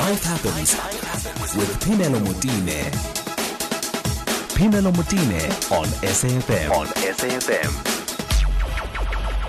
Life Happens with Pinelo Mutine. Pinelo Mutine on SAFM.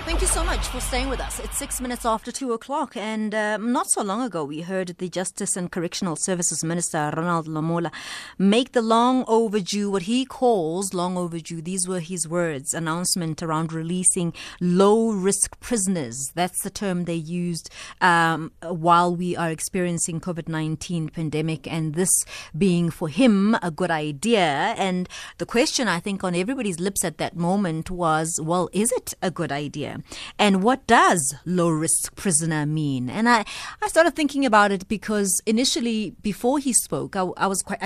Thank you so much for staying with us. It's 6 minutes after 2 o'clock, and not so long ago we heard the Justice and Correctional Services Minister, Ronald Lamola, make the long overdue, what he calls long overdue, these were his words, announcement around releasing low-risk prisoners. That's the term they used while we are experiencing COVID-19 pandemic, and this being for him a good idea. And the question, I think, on everybody's lips at that moment was, well, is it a good idea? And what does low-risk prisoner mean? And I started thinking about it because initially, before he spoke, I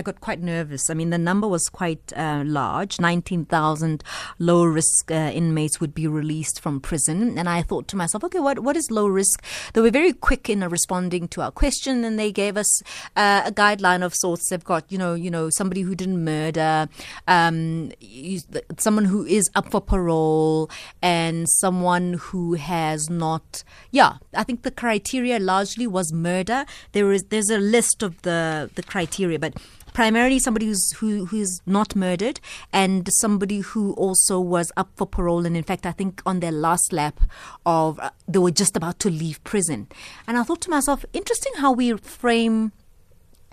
got quite nervous. I mean, the number was quite large. 19,000 low-risk inmates would be released from prison. And I thought to myself, okay, what is low risk? They were very quick in responding to our question, and they gave us a guideline of sorts. They've got, you know, somebody who didn't murder, someone who is up for parole, and someone who has not, I think the criteria largely was murder. There's a list of the criteria, but primarily somebody who's not murdered, and somebody who also was up for parole. And in fact, I think on their last lap of, they were just about to leave prison. And I thought to myself, interesting how we frame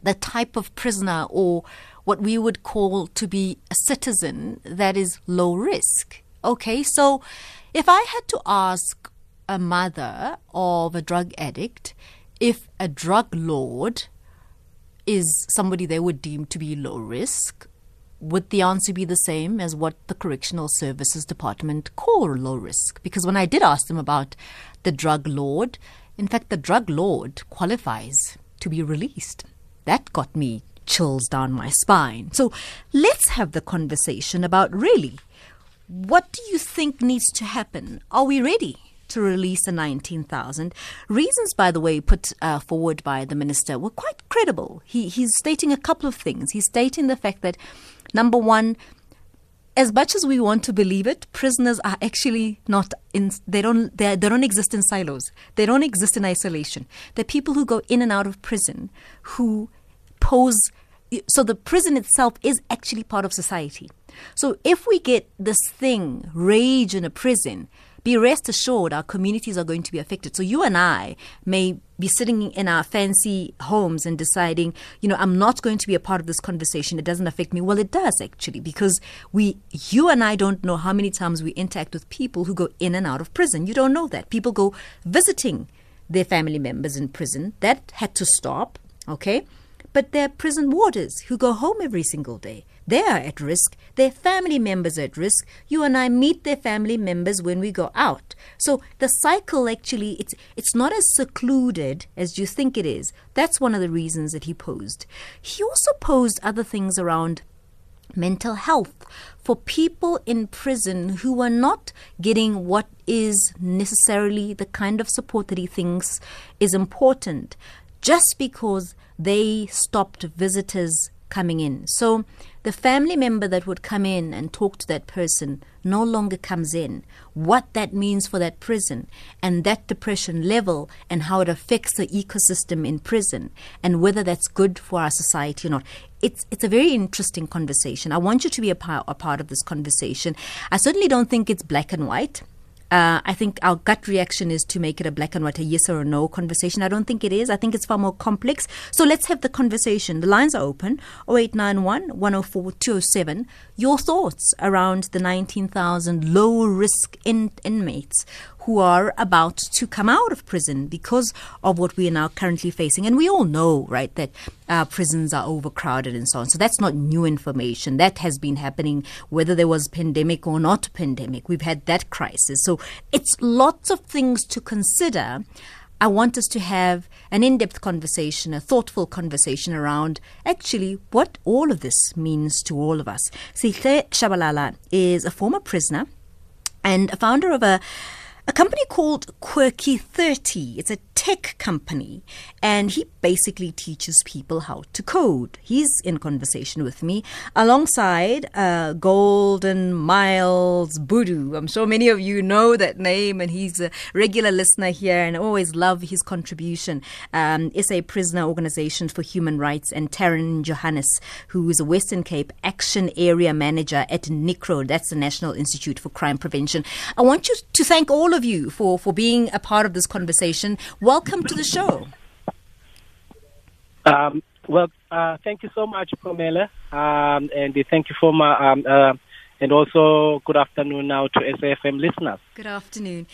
the type of prisoner, or what we would call to be a citizen, that is low risk. Okay, so if I had to ask a mother of a drug addict if a drug lord is somebody they would deem to be low risk, would the answer be the same as what the Correctional Services Department call low risk? Because when I did ask them about the drug lord, in fact, the drug lord qualifies to be released. That got me chills down my spine. So let's have the conversation about, really, what do you think needs to happen? Are we ready to release the 19,000? Reasons, by the way, put forward by the minister were quite credible. He's stating a couple of things. He's stating the fact that, number one, as much as we want to believe it, prisoners are actually not in, they don't exist in silos. They don't exist in isolation. They're people who go in and out of prison who pose, so the prison itself is actually part of society. So if we get this thing, rage in a prison, be rest assured our communities are going to be affected. So you and I may be sitting in our fancy homes and deciding, you know, I'm not going to be a part of this conversation. It doesn't affect me. Well, it does actually, because you and I don't know how many times we interact with people who go in and out of prison. You don't know that. People go visiting their family members in prison. That had to stop, okay? But they're prison warders who go home every single day. They are at risk. Their family members are at risk. You and I meet their family members when we go out. So the cycle actually, it's not as secluded as you think it is. That's one of the reasons that he posed. He also posed other things around mental health for people in prison who are not getting what is necessarily the kind of support that he thinks is important, just because they stopped visitors coming in. So the family member that would come in and talk to that person no longer comes in. What that means for that prison and that depression level, and how it affects the ecosystem in prison, and whether that's good for our society or not. It's a very interesting conversation. I want you to be a part of this conversation. I certainly don't think it's black and white. I think our gut reaction is to make it a black and white, a yes or a no conversation. I don't think it is. I think it's far more complex. So let's have the conversation. The lines are open. 0891 104 207. Your thoughts around the 19,000 low-risk inmates who are about to come out of prison because of what we are now currently facing. And we all know, right, that prisons are overcrowded and so on. So that's not new information. That has been happening, whether there was pandemic or not pandemic. We've had that crisis. So it's lots of things to consider. I want us to have an in-depth conversation, a thoughtful conversation around actually what all of this means to all of us. Sihle Tshabalala is a former prisoner and a founder of a company called Quirky 30. It's a tech company, and he basically teaches people how to code. He's in conversation with me alongside Golden Miles Bhudu. I'm sure many of you know that name, and he's a regular listener here, and I always love his contribution. SA Prisoners Organisation for Human Rights, and Taryn Johannes, who is a Western Cape Action Area Manager at NICRO, that's the National Institute for Crime Prevention. I want you to thank all of you for being a part of this conversation. Welcome to the show. Thank you so much, Pamela, and thank you for my and also good afternoon now to SAFM listeners. Good afternoon.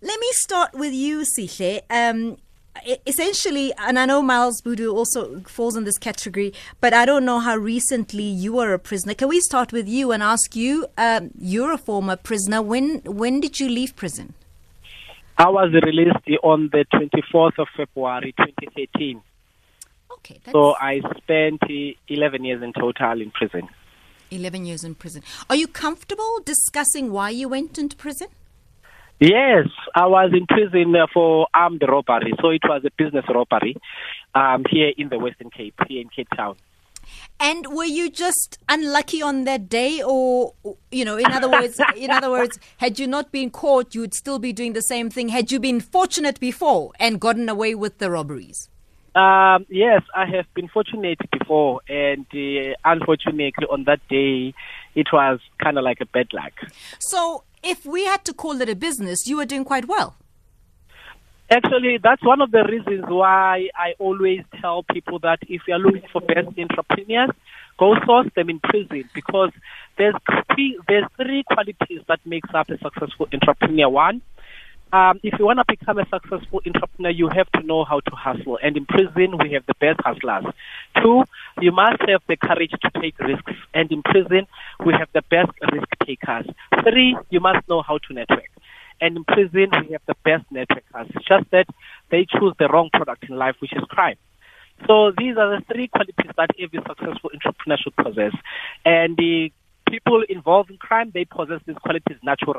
Let me start with you, Sihle. Essentially, and I know Miles Bhudu also falls in this category, but I don't know how recently you were a prisoner. Can we start with you and ask you? You're a former prisoner. When did you leave prison? I was released on the 24th of February 2013. Okay. So I spent 11 years in total in prison. 11 years in prison. Are you comfortable discussing why you went into prison? Yes, I was in prison for armed robbery. So it was a business robbery here in the Western Cape, here in Cape Town. And were you just unlucky on that day, or, you know, in other words, had you not been caught, you would still be doing the same thing? Had you been fortunate before and gotten away with the robberies? Yes, I have been fortunate before, and unfortunately on that day, it was kind of like a bad luck. So if we had to call it a business, you were doing quite well. Actually, that's one of the reasons why I always tell people that if you're looking for best entrepreneurs, go source them in prison, because there's three qualities that makes up a successful entrepreneur. One, if you want to become a successful entrepreneur, you have to know how to hustle. And in prison, we have the best hustlers. Two, you must have the courage to take risks. And in prison, we have the best risk takers. Three, you must know how to network. And in prison, we have the best networkers. It's just that they choose the wrong product in life, which is crime. So these are the three qualities that every successful entrepreneur should possess. And the people involved in crime, they possess these qualities naturally.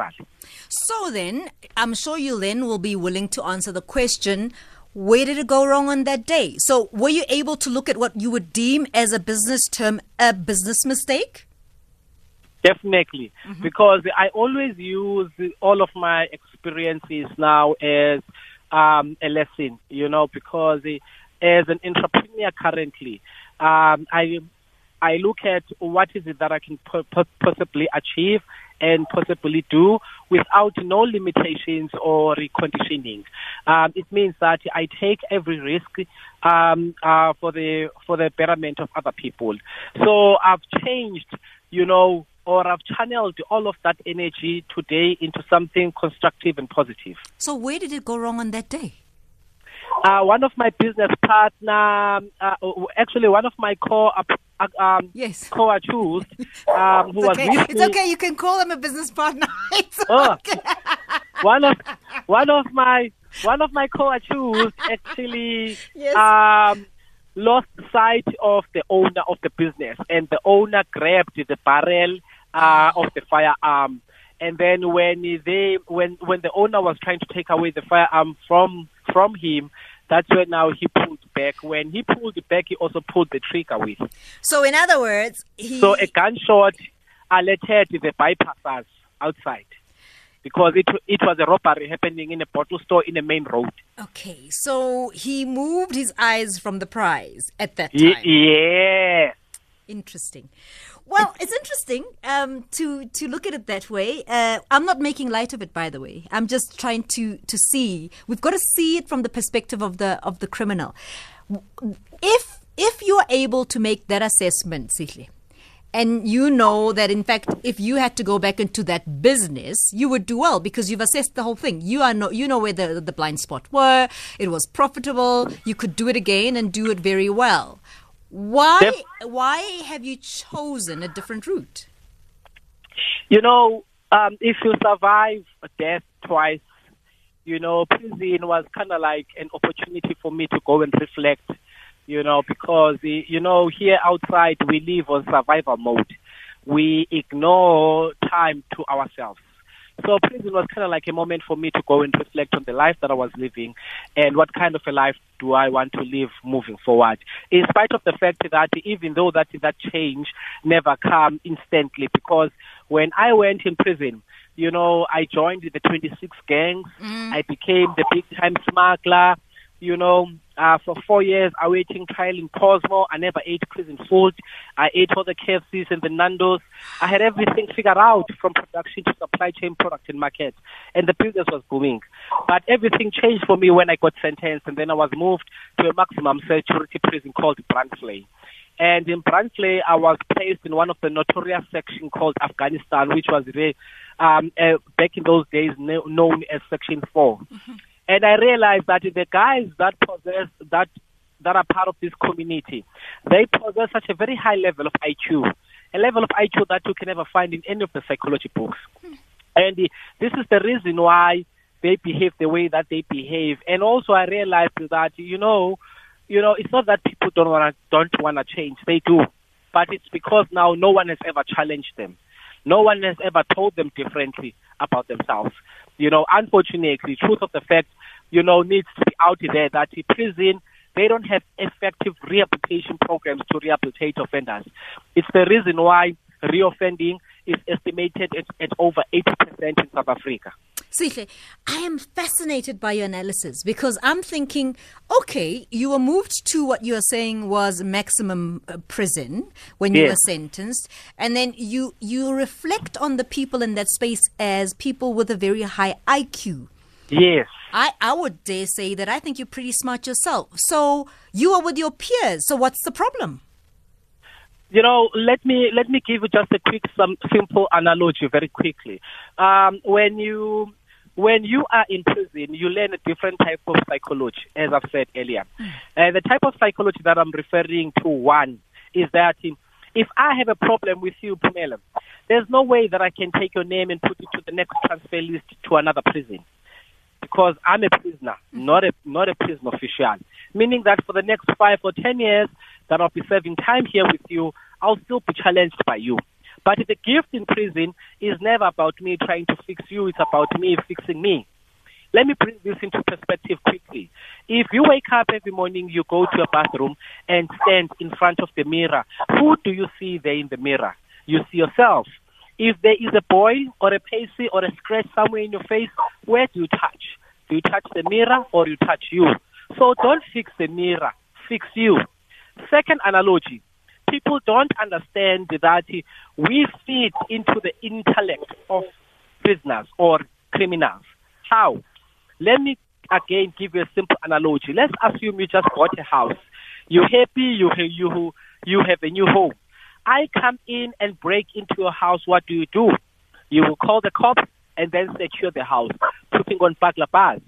So then, I'm sure you then will be willing to answer the question, where did it go wrong on that day? So were you able to look at what you would deem as a business term, a business mistake? Definitely, mm-hmm. Because I always use all of my experiences now as a lesson, you know, because as an entrepreneur currently, I look at what is it that I can possibly achieve and possibly do without no limitations or reconditioning. It means that I take every risk for the betterment of other people. So I've changed, you know, or I've channeled all of that energy today into something constructive and positive. So where did it go wrong on that day? One of my business partner, actually one of my co-accused, who was listening. It's okay, you can call him a business partner. Okay. One of my co-accused actually. Yes. Lost sight of the owner of the business, and the owner grabbed the barrel of the firearm, and then when the owner was trying to take away the firearm from him, that's when now he pulled back. When he pulled back, he also pulled the trigger with him. So in other words, so a gunshot alerted the bypassers outside, because it was a robbery happening in a bottle store in the main road. Okay, so he moved his eyes from the prize at that time. Yeah. Interesting. Well, it's interesting to look at it that way. I'm not making light of it, by the way. I'm just trying to see. We've got to see it from the perspective of the criminal. If you're able to make that assessment, Sihle, and you know that, in fact, if you had to go back into that business, you would do well because you've assessed the whole thing. You know where the blind spot were. It was profitable. You could do it again and do it very well. Why have you chosen a different route? You know, if you survive death twice, you know, prison was kind of like an opportunity for me to go and reflect. You know, because, you know, here outside we live on survival mode. We ignore time to ourselves. So prison was kind of like a moment for me to go and reflect on the life that I was living and what kind of a life do I want to live moving forward. In spite of the fact that even though that change never come instantly, because when I went in prison, you know, I joined the 26 gangs. I became the big-time smuggler. You know, for 4 years, awaiting trial in Cosmo. I never ate prison food. I ate all the KFCs and the Nandos. I had everything figured out, from production to supply chain, product and market. And the business was booming. But everything changed for me when I got sentenced, and then I was moved to a maximum security prison called Brantley. And in Brantley, I was placed in one of the notorious sections called Afghanistan, which was back in those days known as Section 4. Mm-hmm. And I realized that the guys that possess that are part of this community, they possess such a very high level of IQ, a level of IQ that you can never find in any of the psychology books. Mm-hmm. And this is the reason why they behave the way that they behave. And also, I realized that you know, it's not that people don't want to change. They do. But it's because now no one has ever challenged them. No one has ever told them differently about themselves. You know, unfortunately, the truth of the fact, you know, needs to be out there that in prison, they don't have effective rehabilitation programs to rehabilitate offenders. It's the reason why reoffending is estimated at over 80% in South Africa. Sihle, I am fascinated by your analysis, because I'm thinking, okay, you were moved to what you are saying was maximum prison when you were sentenced, and then you reflect on the people in that space as people with a very high IQ. Yes. I would dare say that I think you're pretty smart yourself. So you are with your peers, so what's the problem? You know, let me give you just a quick, some simple analogy very quickly. When you are in prison, you learn a different type of psychology, as I've said earlier. The type of psychology that I'm referring to, one, is that if I have a problem with you, Pinelo, there's no way that I can take your name and put it to the next transfer list to another prison. Because I'm a prisoner, not a prison official. Meaning that for the next 5 or 10 years that I'll be serving time here with you, I'll still be challenged by you. But the gift in prison is never about me trying to fix you. It's about me fixing me. Let me bring this into perspective quickly. If you wake up every morning, you go to a bathroom and stand in front of the mirror, who do you see there in the mirror? You see yourself. If there is a boil or a pasty or a scratch somewhere in your face, where do you touch? Do you touch the mirror or you touch you? So don't fix the mirror, fix you. Second analogy, people don't understand that we feed into the intellect of prisoners or criminals. How? Let me again give you a simple analogy. Let's assume you just bought a house. You're happy, you have a new home. I come in and break into your house, what do? You will call the cops and then secure the house, putting on burglar bars.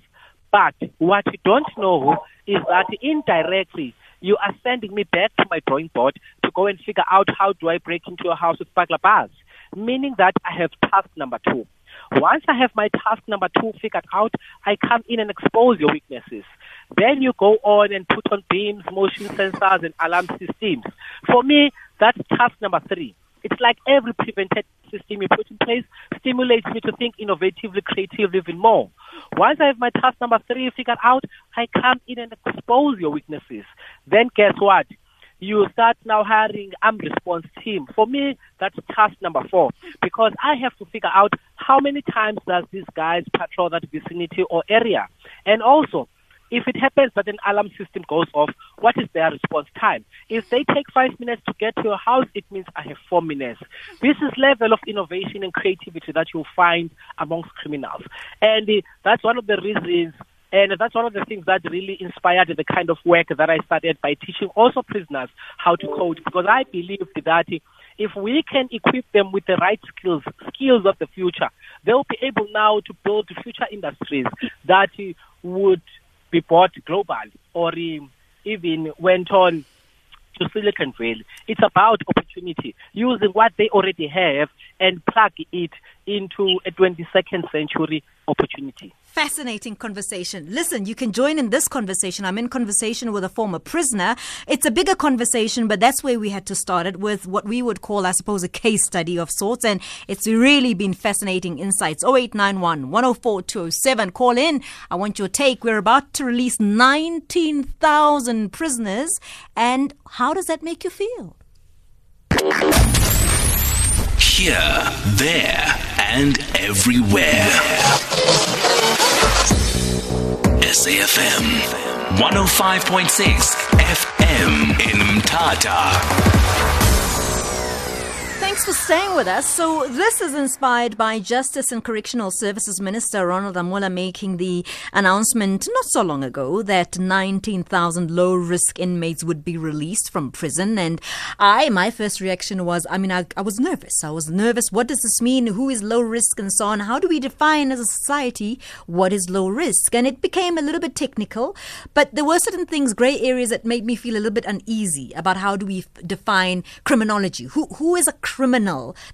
But what you don't know is that indirectly, you are sending me back to my drawing board to go and figure out how do I break into a house with burglar bars, meaning that I have task number two. Once I have my task number two figured out, I come in and expose your weaknesses. Then you go on and put on beams, motion sensors, and alarm systems. For me, that's task number three. It's like every preventive system you put in place stimulates me to think innovatively, creatively, even more. Once I have my task number three figured out, I come in and expose your weaknesses. Then guess what? You start now hiring armed response team. For me, that's task number four, because I have to figure out how many times does these guys patrol that vicinity or area. And also, if it happens that an alarm system goes off, what is their response time? If they take 5 minutes to get to your house, it means I have 4 minutes. This is level of innovation and creativity that you'll find amongst criminals. And that's one of the reasons, and that's one of the things that really inspired the kind of work that I started by teaching also prisoners how to code, because I believe that if we can equip them with the right skills of the future, they'll be able now to build future industries that would be bought globally or even went on to Silicon Valley. It's about opportunity, using what they already have and plug it into a 22nd century opportunity. Fascinating conversation. Listen, you can join in this conversation. I'm in conversation with a former prisoner. It's a bigger conversation, but that's where we had to start it with what we would call, I suppose, a case study of sorts. And it's really been fascinating insights. 0891 104 207. Call in. I want your take. We're about to release 19,000 prisoners. And how does that make you feel? Here, there, and everywhere. SAFM 105.6 FM in Mthatha. Thanks for staying with us. So this is inspired by Justice and Correctional Services Minister Ronald Lamola making the announcement not so long ago that 19,000 low-risk inmates would be released from prison. And my first reaction was, I was nervous. What does this mean? Who is low risk and so on? How do we define as a society what is low risk? And it became a little bit technical, but there were certain things, grey areas, that made me feel a little bit uneasy about how do we define criminology. Who is a criminal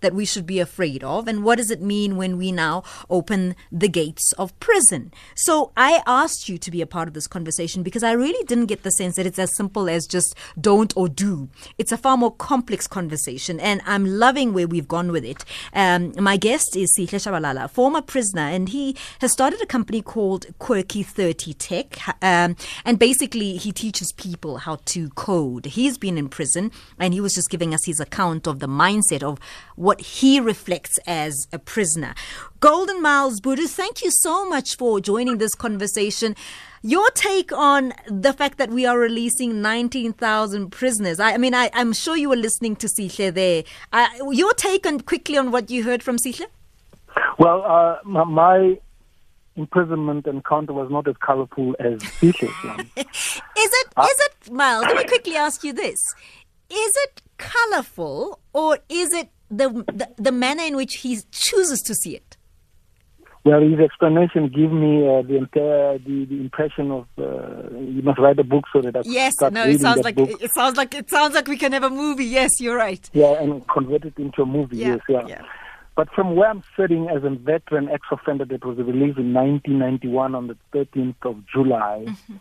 that we should be afraid of, and what does it mean when we now open the gates of prison? So I asked you to be a part of this conversation because I really didn't get the sense that it's as simple as just don't or do. It's a far more complex conversation, and I'm loving where we've gone with it. My guest is Sihle Tshabalala, former prisoner, and he has started a company called Quirky 30 Tech, and basically he teaches people how to code. He's been in prison, and he was just giving us his account of the mindset of what he reflects as a prisoner. Golden Miles Bhudu, thank you so much for joining this conversation. Your take on the fact that we are releasing 19,000 prisoners. I'm sure you were listening to Sihle there. Your take on what you heard from Sihle? Well, my imprisonment encounter was not as colourful as Sihle's one. Is it, Miles, let me quickly ask you this. Is it colourful, or is it the manner in which he chooses to see it? Well, his explanation gave me the impression of you must write a book so that I can start reading that book. It sounds like we can have a movie. Yes, you're right. Yeah, and convert it into a movie. Yeah, yes, yeah. But from where I'm sitting as a veteran ex-offender that was released in 1991 on the 13th of July. Mm-hmm.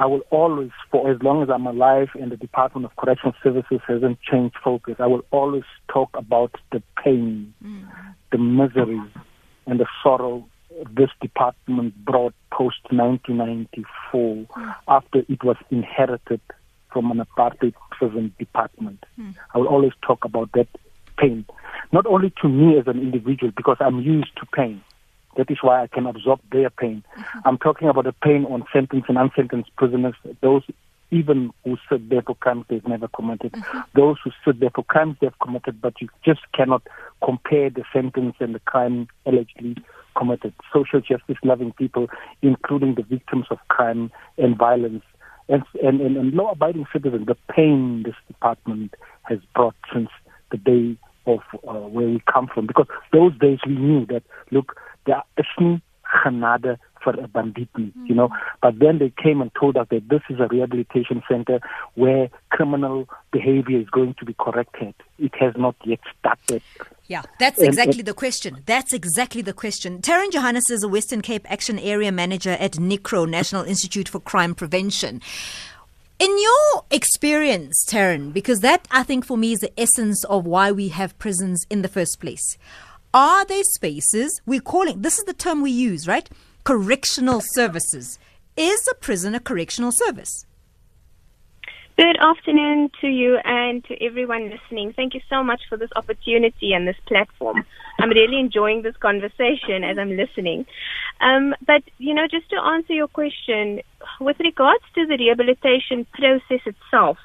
I will always, for as long as I'm alive and the Department of Correctional Services hasn't changed focus, I will always talk about the pain, the misery, and the sorrow this department brought post-1994 after it was inherited from an apartheid prison department. I will always talk about that pain, not only to me as an individual, because I'm used to pain. That is why I can absorb their pain. I'm talking about the pain on sentenced and unsentenced prisoners, those even who sit there for crimes they've never committed, those who sit there for crimes they've committed, but you just cannot compare the sentence and the crime allegedly committed. Social justice-loving people, including the victims of crime and violence, and law-abiding citizens, the pain this department has brought since the day of where we come from. Because those days we knew that, look, there is no genade for a banditni, you know. But then they came and told us that this is a rehabilitation center where criminal behavior is going to be corrected. It has not yet started. Yeah, that's exactly the question. Taryn Johannes is a Western Cape Action Area Manager at NICRO, National Institute for Crime Prevention. In your experience, Taryn, because that, I think, for me is the essence of why we have prisons in the first place. Are they spaces we're calling, this is the term we use, right? Correctional services. Is a prison a correctional service? Good afternoon to you and to everyone listening. Thank you so much for this opportunity and this platform. I'm really enjoying this conversation as I'm listening. But, you know, just to answer your question, with regards to the rehabilitation process itself,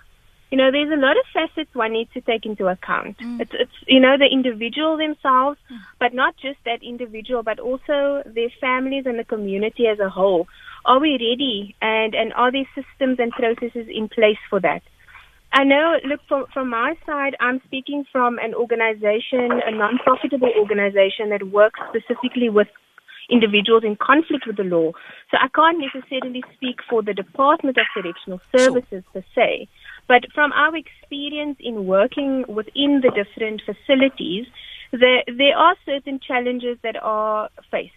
you know, there's a lot of facets one needs to take into account. It's you know, the individual themselves, but not just that individual, but also their families and the community as a whole. Are we ready? And are there systems and processes in place for that? I know, look, from my side, I'm speaking from an organization, a non-profitable organization that works specifically with individuals in conflict with the law. So I can't necessarily speak for the Department of Correctional Services per se. But from our experience in working within the different facilities, there are certain challenges that are faced,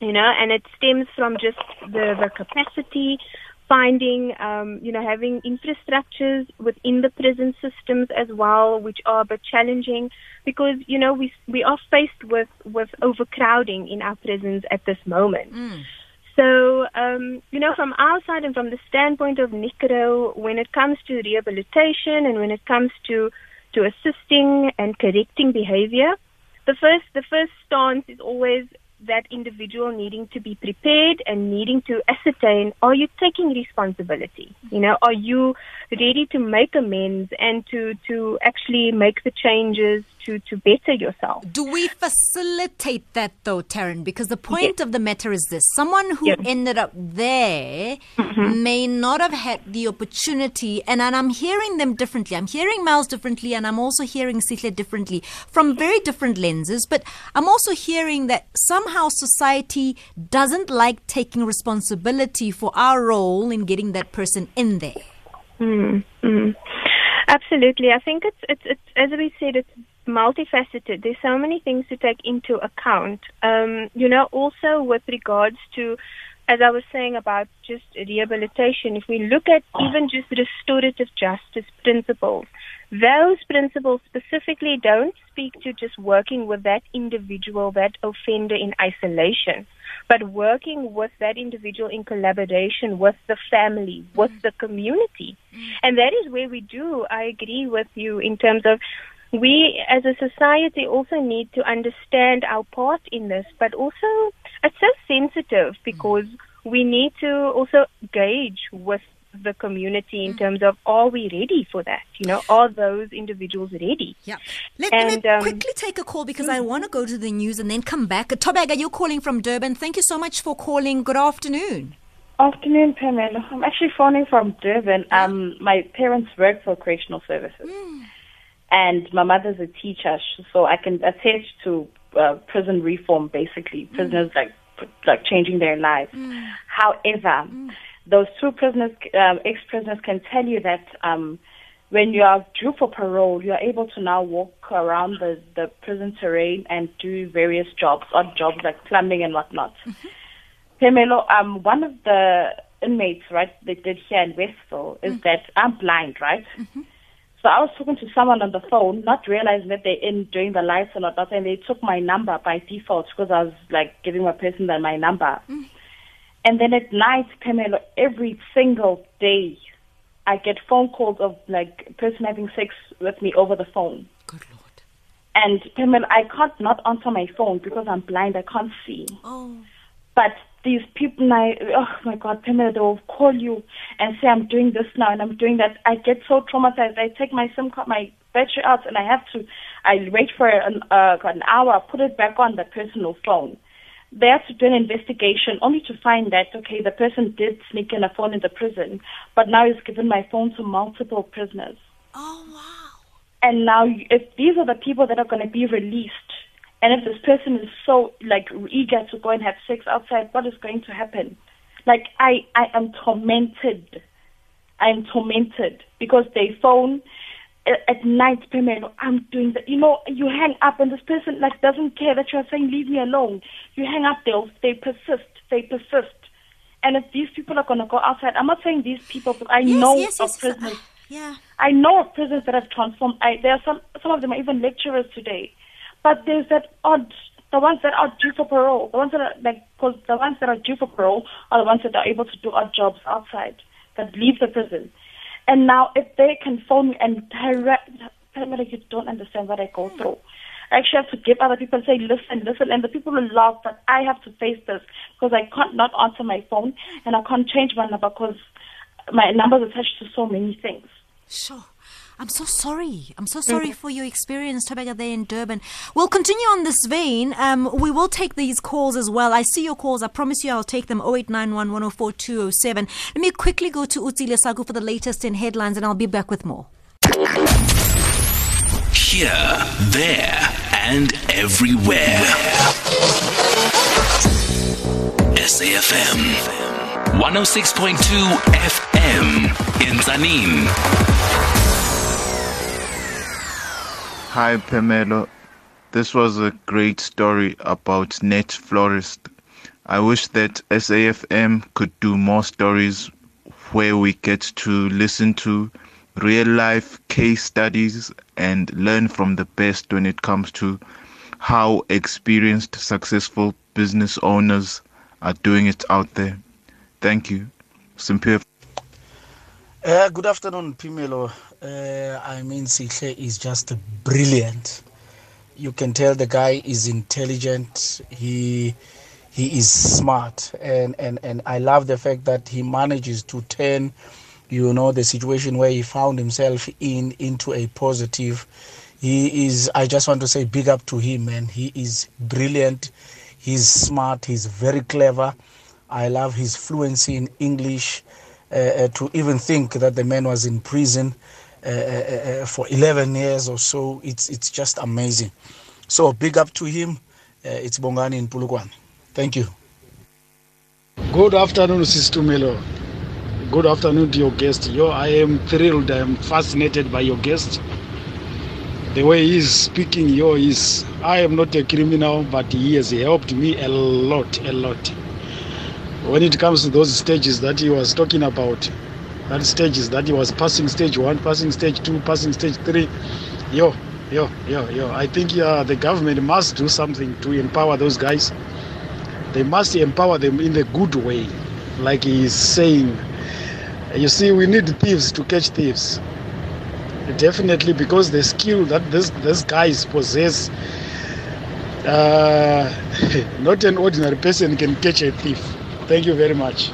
you know, and it stems from just the capacity, finding, having infrastructures within the prison systems as well, which are a bit challenging because, you know, we are faced with overcrowding in our prisons at this moment. Mm. So, from our side and from the standpoint of NICRO, when it comes to rehabilitation and when it comes to assisting and correcting behavior, the first stance is always that individual needing to be prepared and needing to ascertain, are you taking responsibility? You know, are you ready to make amends and to actually make the changes to better yourself? Do we facilitate that though, Taryn? Because the point of the matter is this. Someone who ended up there may not have had the opportunity, and I'm hearing them differently. I'm hearing Miles differently, and I'm also hearing Sihle differently from very different lenses, but I'm also hearing that somehow society doesn't like taking responsibility for our role in getting that person in there. Mm-hmm. Absolutely. I think it's as we said, it's multifaceted. There's so many things to take into account. Also with regards to, as I was saying about just rehabilitation, if we look at even just restorative justice principles, those principles specifically don't speak to just working with that individual, that offender in isolation, but working with that individual in collaboration with the family, with the community. And that is where we do, I agree with you in terms of we as a society also need to understand our part in this, but also it's so sensitive because we need to also gauge with the community in terms of, are we ready for that? You know, are those individuals ready? Yeah. Let me quickly take a call because I want to go to the news and then come back. Thobeka, you're calling from Durban. Thank you so much for calling. Good afternoon. Afternoon, Pamela. I'm actually phoning from Durban. My parents work for Correctional Services and my mother's a teacher, so I can attach to prison reform, basically. Prisoners like changing their lives. However, those two prisoners, ex-prisoners can tell you that when you are due for parole, you are able to now walk around the prison terrain and do various jobs, odd jobs like plumbing and whatnot. Pamelo, one of the inmates, right, they did here in Westville is that I'm blind, right? So I was talking to someone on the phone, not realizing that they're in during the lights and whatnot, and they took my number by default because I was like giving my person my number. And then at night, Pamela, every single day, I get phone calls of like a person having sex with me over the phone. Good Lord. And Pamela, I can't not answer my phone because I'm blind. I can't see. Oh. But these people, Pamela, they will call you and say, I'm doing this now and I'm doing that. I get so traumatized. I take my SIM card, my battery out, and I wait for an hour, put it back on the personal phone. They have to do an investigation only to find that, okay, the person did sneak in a phone in the prison, but now he's given my phone to multiple prisoners. Oh, wow. And now if these are the people that are going to be released, and if this person is so, eager to go and have sex outside, what is going to happen? I am tormented. Because they phone at night, Pamela, I'm doing that. You know, you hang up and this person doesn't care that you're saying, leave me alone. You hang up, they persist. And if these people are going to go outside, I'm not saying these people, but I know of prisoners. I know of prisoners that have transformed. There are some of them are even lecturers today. But there's that odd, the ones that are due for parole, are the ones that are able to do odd jobs outside, that leave the prison. And now if they can phone me and direct, you don't understand what I go through. I actually have to give other people and say, listen. And the people will laugh, but I have to face this because I can't not answer my phone and I can't change my number because my number is attached to so many things. Sure. I'm so sorry. For your experience, Thobeka, there in Durban. We'll continue on this vein. We will take these calls as well. I see your calls. I promise you I'll take them. 0891 104 207. Let me quickly go to Utsile Sagu for the latest in headlines, and I'll be back with more. Here, there, and everywhere. SAFM. 106.2 FM in Tzaneen. Hi, Pinelo. This was a great story about net florists. I wish that SAFM could do more stories where we get to listen to real-life case studies and learn from the best when it comes to how experienced, successful business owners are doing it out there. Thank you. Good afternoon, Pinelo. Sihle is just brilliant. You can tell the guy is intelligent. He is smart, and I love the fact that he manages to turn, the situation where he found himself into a positive. I just want to say big up to him, man. He is brilliant. He's smart. He's very clever. I love his fluency in English. To even think that the man was in prison for 11 years or so, it's just amazing. So big up to him. It's Bongani in Polokwane. Thank you. Good afternoon, Sister Melo. Good afternoon to your guest. I am thrilled. I am fascinated by your guest. The way he is speaking, I am not a criminal, but he has helped me a lot. When it comes to those stages that he was talking about, that stages that he was passing, stage one, passing stage two, passing stage three, I think the government must do something to empower those guys. They must empower them in the good way, like he is saying. You see, we need thieves to catch thieves. Definitely, because the skill that these guys possess, not an ordinary person can catch a thief. Thank you very much.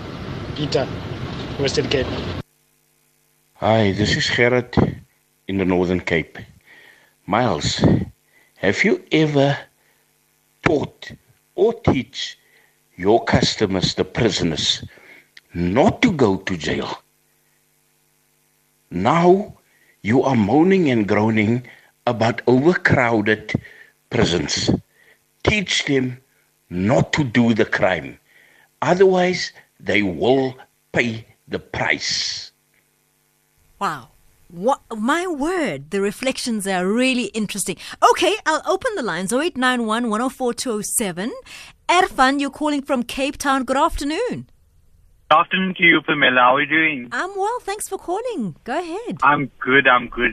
Peter, Western Cape. Hi, this is Gerard in the Northern Cape. Miles, have you ever taught or teach your customers, the prisoners, not to go to jail? Now you are moaning and groaning about overcrowded prisons. Teach them not to do the crime. Otherwise, they will pay the price. Wow. What, my word, the reflections are really interesting. Okay, I'll open the lines. 0891 104 207. Erfan, you're calling from Cape Town. Good afternoon. Good afternoon to you, Pamela. How are you doing? I'm well. Thanks for calling. Go ahead. I'm good.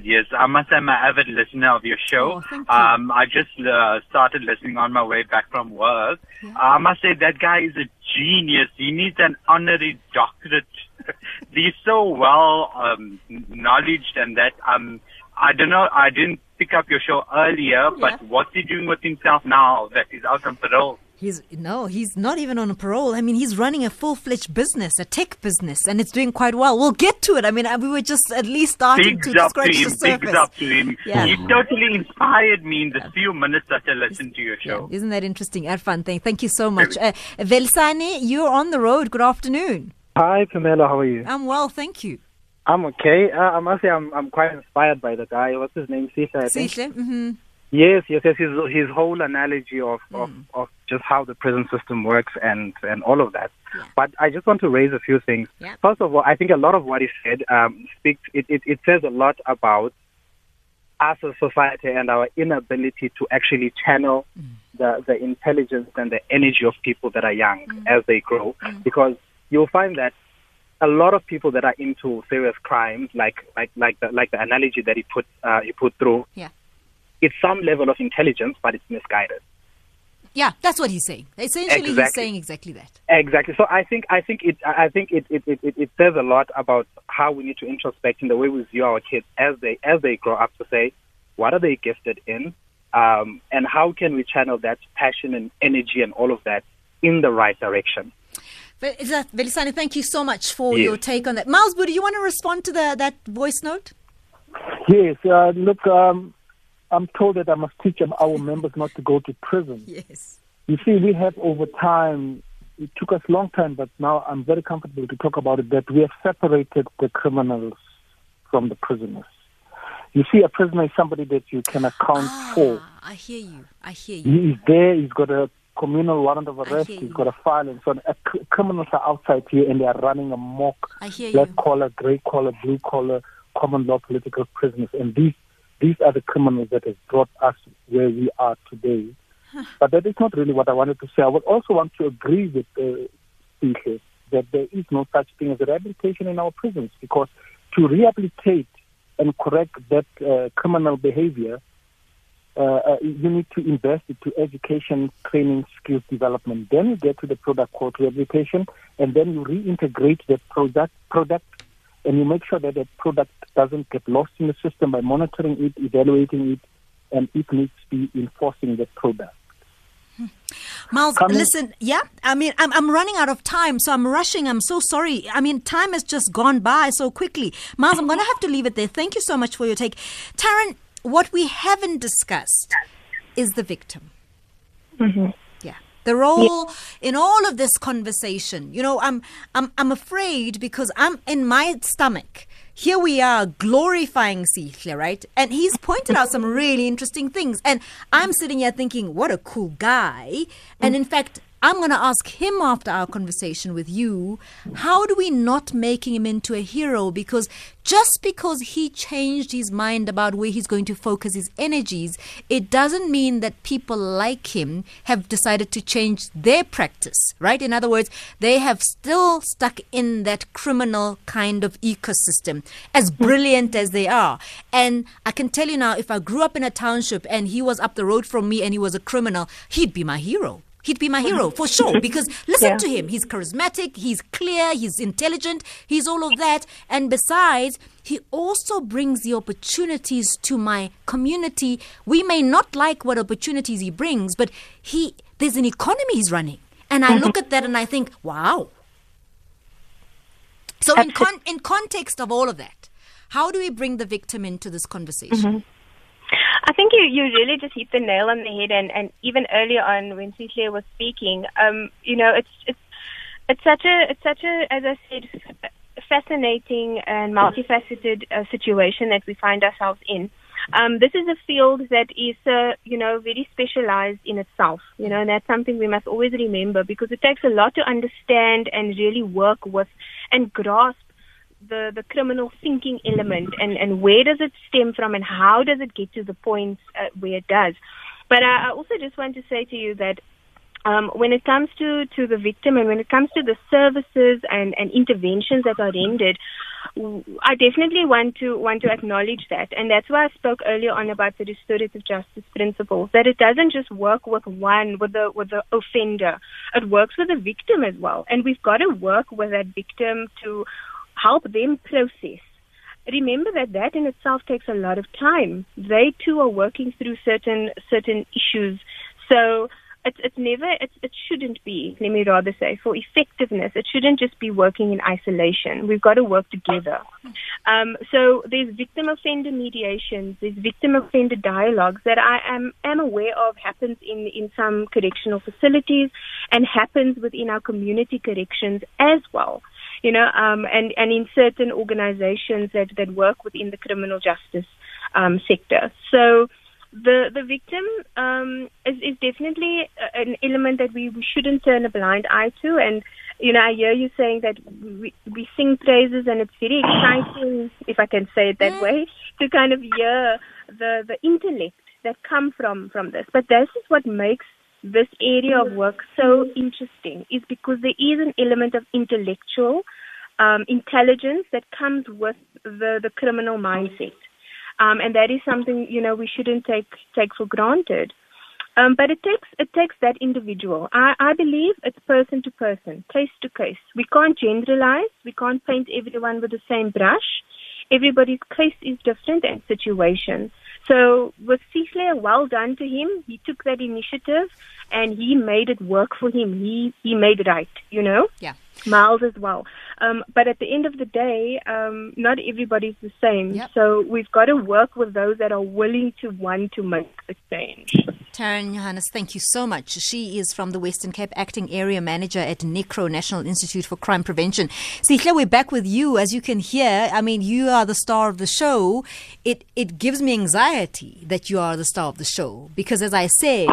Yes, I must say I'm an avid listener of your show. Oh, thank you. I just started listening on my way back from work. Yeah. I must say that guy is a genius. He needs an honorary doctorate. He's so well knowledged, and that I don't know. I didn't pick up your show earlier, but what's he doing with himself now that he's out on parole? He's not even on parole. I mean, he's running a full-fledged business, a tech business, and it's doing quite well. We'll get to it. I mean, we were just at least starting to scratch the surface. Bigs up to him. Yeah. He totally inspired me in the few minutes that I listened to your show. Yeah. Isn't that interesting, Erfan? Thank you so much. Velsane, you're on the road. Good afternoon. Hi, Pamela. How are you? I'm well, thank you. I'm okay. I must say I'm quite inspired by the guy. What's his name? Sihle. Mm-hmm. Yes. His whole analogy of just how the prison system works and all of that. Yeah. But I just want to raise a few things. Yeah. First of all, I think a lot of what he said it says a lot about us as a society and our inability to actually channel the intelligence and the energy of people that are young as they grow. Mm. Because you'll find that a lot of people that are into serious crimes, like the analogy that he put through. Yeah. It's some level of intelligence, but it's misguided. Yeah, that's what he's saying. Essentially, exactly. He's saying exactly that. Exactly. So I think it says a lot about how we need to introspect in the way we view our kids as they grow up, to say, what are they gifted in, and how can we channel that passion and energy and all of that in the right direction. Velisani, thank you so much for your take on that. Miles Bhudu, do you want to respond to that voice note? Yes. Look. I'm told that I must teach our members not to go to prison. Yes. You see, we have over time, it took us a long time, but now I'm very comfortable to talk about it, that we have separated the criminals from the prisoners. You see, a prisoner is somebody that you can account for. I hear you. He is there, he's got a communal warrant of arrest. He's got a file and so on. Criminals are outside here and they are running amok. Black collar, grey collar, blue collar, common law political prisoners. And these are the criminals that have brought us where we are today. But that is not really what I wanted to say. I would also want to agree with Sihle that there is no such thing as rehabilitation in our prisons, because to rehabilitate and correct that criminal behavior, you need to invest into education, training, skills development. Then you get to the product called rehabilitation, and then you reintegrate that product, and you make sure that that product doesn't get lost in the system by monitoring it, evaluating it, and it needs to be enforcing that product. Miles, listen, I'm running out of time, so I'm rushing. I'm so sorry. I mean, time has just gone by so quickly. Miles, I'm going to have to leave it there. Thank you so much for your take. Taryn, what we haven't discussed is the victim. Mm-hmm. Yeah, the role in all of this conversation. You know, I'm afraid because I'm in my stomach. Here we are glorifying Sihle, right? And he's pointed out some really interesting things. And I'm sitting here thinking, what a cool guy. And in fact, I'm going to ask him after our conversation with you, how do we not make him into a hero? Because just because he changed his mind about where he's going to focus his energies, it doesn't mean that people like him have decided to change their practice, right? In other words, they have still stuck in that criminal kind of ecosystem, as brilliant as they are. And I can tell you now, if I grew up in a township and he was up the road from me and he was a criminal, he'd be my hero. He'd be my hero for sure, because listen to him. He's charismatic, he's clear, he's intelligent, he's all of that. And besides, he also brings the opportunities to my community. We may not like what opportunities he brings, but there's an economy he's running. And I look at that and I think, wow. So in context of all of that, how do we bring the victim into this conversation? I think you really just hit the nail on the head, and even earlier on when Sihle was speaking, you know, it's such a, as I said, fascinating and multifaceted situation that we find ourselves in. This is a field that is, you know, very specialized in itself, you know, and that's something we must always remember, because it takes a lot to understand and really work with and grasp the criminal thinking element, and where does it stem from and how does it get to the point where it does. But I also just want to say to you that when it comes to the victim and when it comes to the services and interventions that are rendered, I definitely want to acknowledge that. And that's why I spoke earlier on about the restorative justice principles, that it doesn't just work with the offender. It works with the victim as well. And we've got to work with that victim to help them process. Remember that in itself takes a lot of time. They too are working through certain issues. So it shouldn't be, let me rather say, for effectiveness, it shouldn't just be working in isolation. We've got to work together. So there's victim-offender mediations, there's victim-offender dialogues that I am aware of happens in some correctional facilities and happens within our community corrections as well. You know, and in certain organizations that work within the criminal justice sector. So the victim is definitely an element that we shouldn't turn a blind eye to. And, you know, I hear you saying that we sing praises, and it's very exciting, if I can say it that way, to kind of hear the intellect that come from this. But this is what makes this area of work so interesting, is because there is an element of intellectual intelligence that comes with the criminal mindset. And that is something, you know, we shouldn't take for granted. But it takes that individual. I believe it's person to person, case to case. We can't generalize. We can't paint everyone with the same brush. Everybody's case is different and situation. So with Sihle, well done to him. He took that initiative and he made it work for him. He made it right, you know? Yeah. Miles as well. But at the end of the day, not everybody's the same. Yep. So we've got to work with those that are willing to want to make the change. Taryn Johannes, thank you so much. She is from the Western Cape, Acting Area Manager at NICRO, National Institute for Crime Prevention. Sihle, we're back with you. As you can hear, I mean, you are the star of the show. It gives me anxiety that you are the star of the show because, as I said,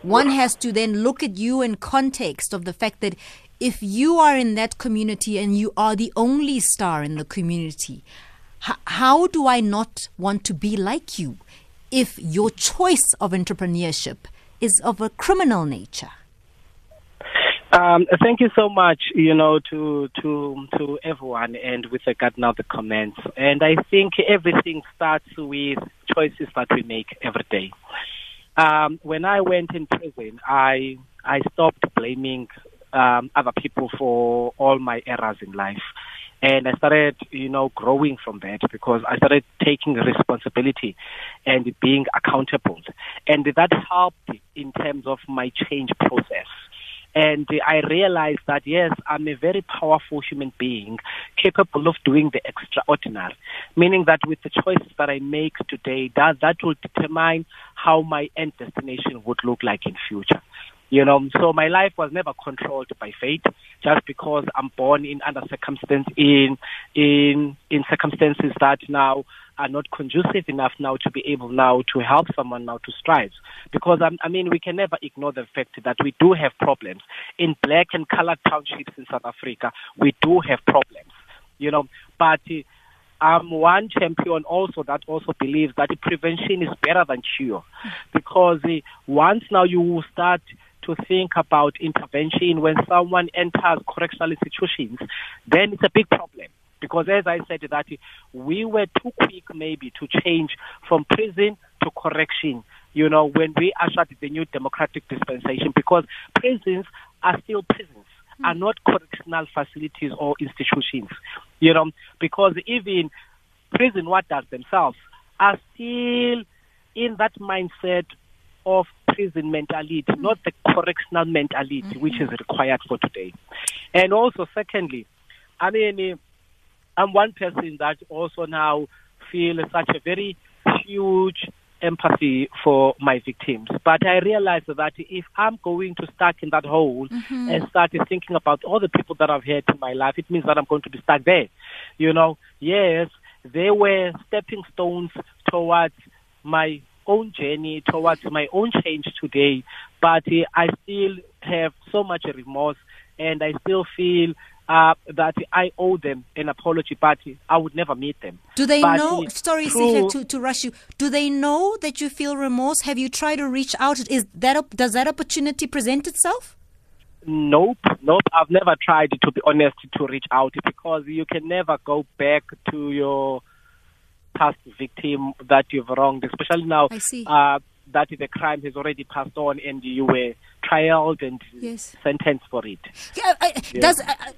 one has to then look at you in context of the fact that if you are in that community and you are the only star in the community, how do I not want to be like you if your choice of entrepreneurship is of a criminal nature? Thank you so much, to everyone, and with regard now the comments. And I think everything starts with choices that we make every day. When I went in prison, I stopped blaming other people for all my errors in life. And I started, growing from that because I started taking responsibility and being accountable. And that helped in terms of my change process. And I realized that, yes, I'm a very powerful human being capable of doing the extraordinary, meaning that with the choices that I make today, that will determine how my end destination would look like in future. So my life was never controlled by fate, just because I'm born in other circumstances, in circumstances that now are not conducive enough now to be able now to help someone now to strive. Because, we can never ignore the fact that we do have problems. In black and colored townships in South Africa, we do have problems, but... I'm one champion also that also believes that prevention is better than cure, because once now you start to think about intervention when someone enters correctional institutions, then it's a big problem. Because as I said, that we were too quick maybe to change from prison to correction, when we ushered the new democratic dispensation, because prisons are still prisons. Are not correctional facilities or institutions, because even prison warders themselves are still in that mindset of prison mentality, not the correctional mentality which is required for today. And also, secondly, I'm one person that also now feels such a very huge empathy for my victims, but I realize that if I'm going to stuck in that hole and start thinking about all the people that I've had in my life, it means that I'm going to be stuck there. Yes, they were stepping stones towards my own journey, towards my own change today, but I still have so much remorse, and I still feel that I owe them an apology, but I would never meet them. Do they know, sorry Sihle, to rush you, do they know that you feel remorse? Have you tried to reach out? Does that opportunity present itself? Nope. I've never tried, to be honest, to reach out, because you can never go back to your past victim that you've wronged, especially now that the crime has already passed on and you were trialed and sentenced for it.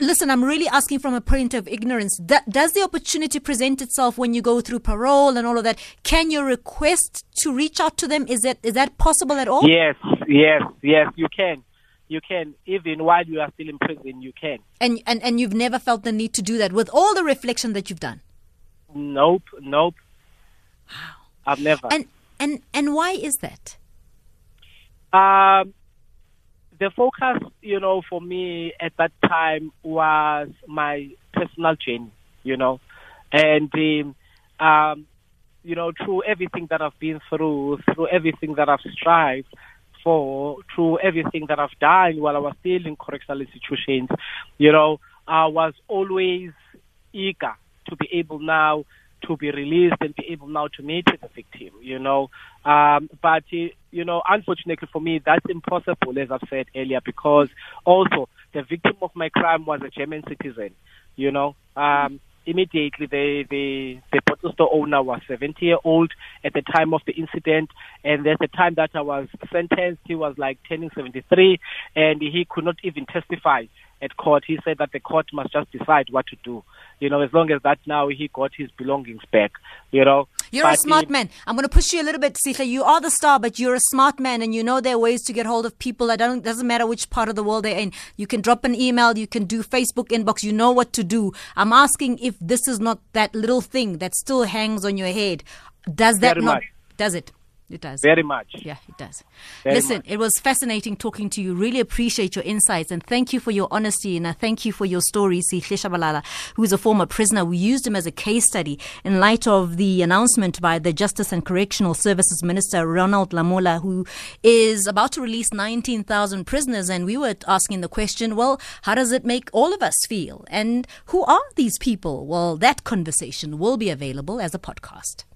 Listen, I'm really asking from a point of ignorance. Does the opportunity present itself when you go through parole and all of that? Can you request to reach out to them? Is that possible at all? Yes, you can. You can, even while you are still in prison, you can. And you've never felt the need to do that with all the reflection that you've done? Nope. Wow. I've never. And why is that? The focus, for me at that time was my personal journey, and through everything that I've been through everything that I've strived for, through everything that I've done while I was still in correctional institutions, I was always eager to be able now to be released and be able now to meet with the victim, But, unfortunately for me, that's impossible, as I've said earlier, because also the victim of my crime was a German citizen, Immediately, the bottle store owner was 70-year-old at the time of the incident, and at the time that I was sentenced, he was like turning 73, and he could not even testify at court. He said that the court must just decide what to do, as long as that now he got his belongings back, You're a smart man. I'm going to push you a little bit, Sihle. You are the star, but you're a smart man, and you know there are ways to get hold of people. It doesn't matter which part of the world they're in. You can drop an email. You can do Facebook inbox. You know what to do. I'm asking if this is not that little thing that still hangs on your head. Does that not? Does it? It does. Very much. Yeah, it does. Listen, it was fascinating talking to you. Really appreciate your insights and thank you for your honesty and I thank you for your story, Sihle Tshabalala, who is a former prisoner. We used him as a case study in light of the announcement by the Justice and Correctional Services Minister, Ronald Lamola, who is about to release 19,000 prisoners. And we were asking the question, well, how does it make all of us feel? And who are these people? Well, that conversation will be available as a podcast.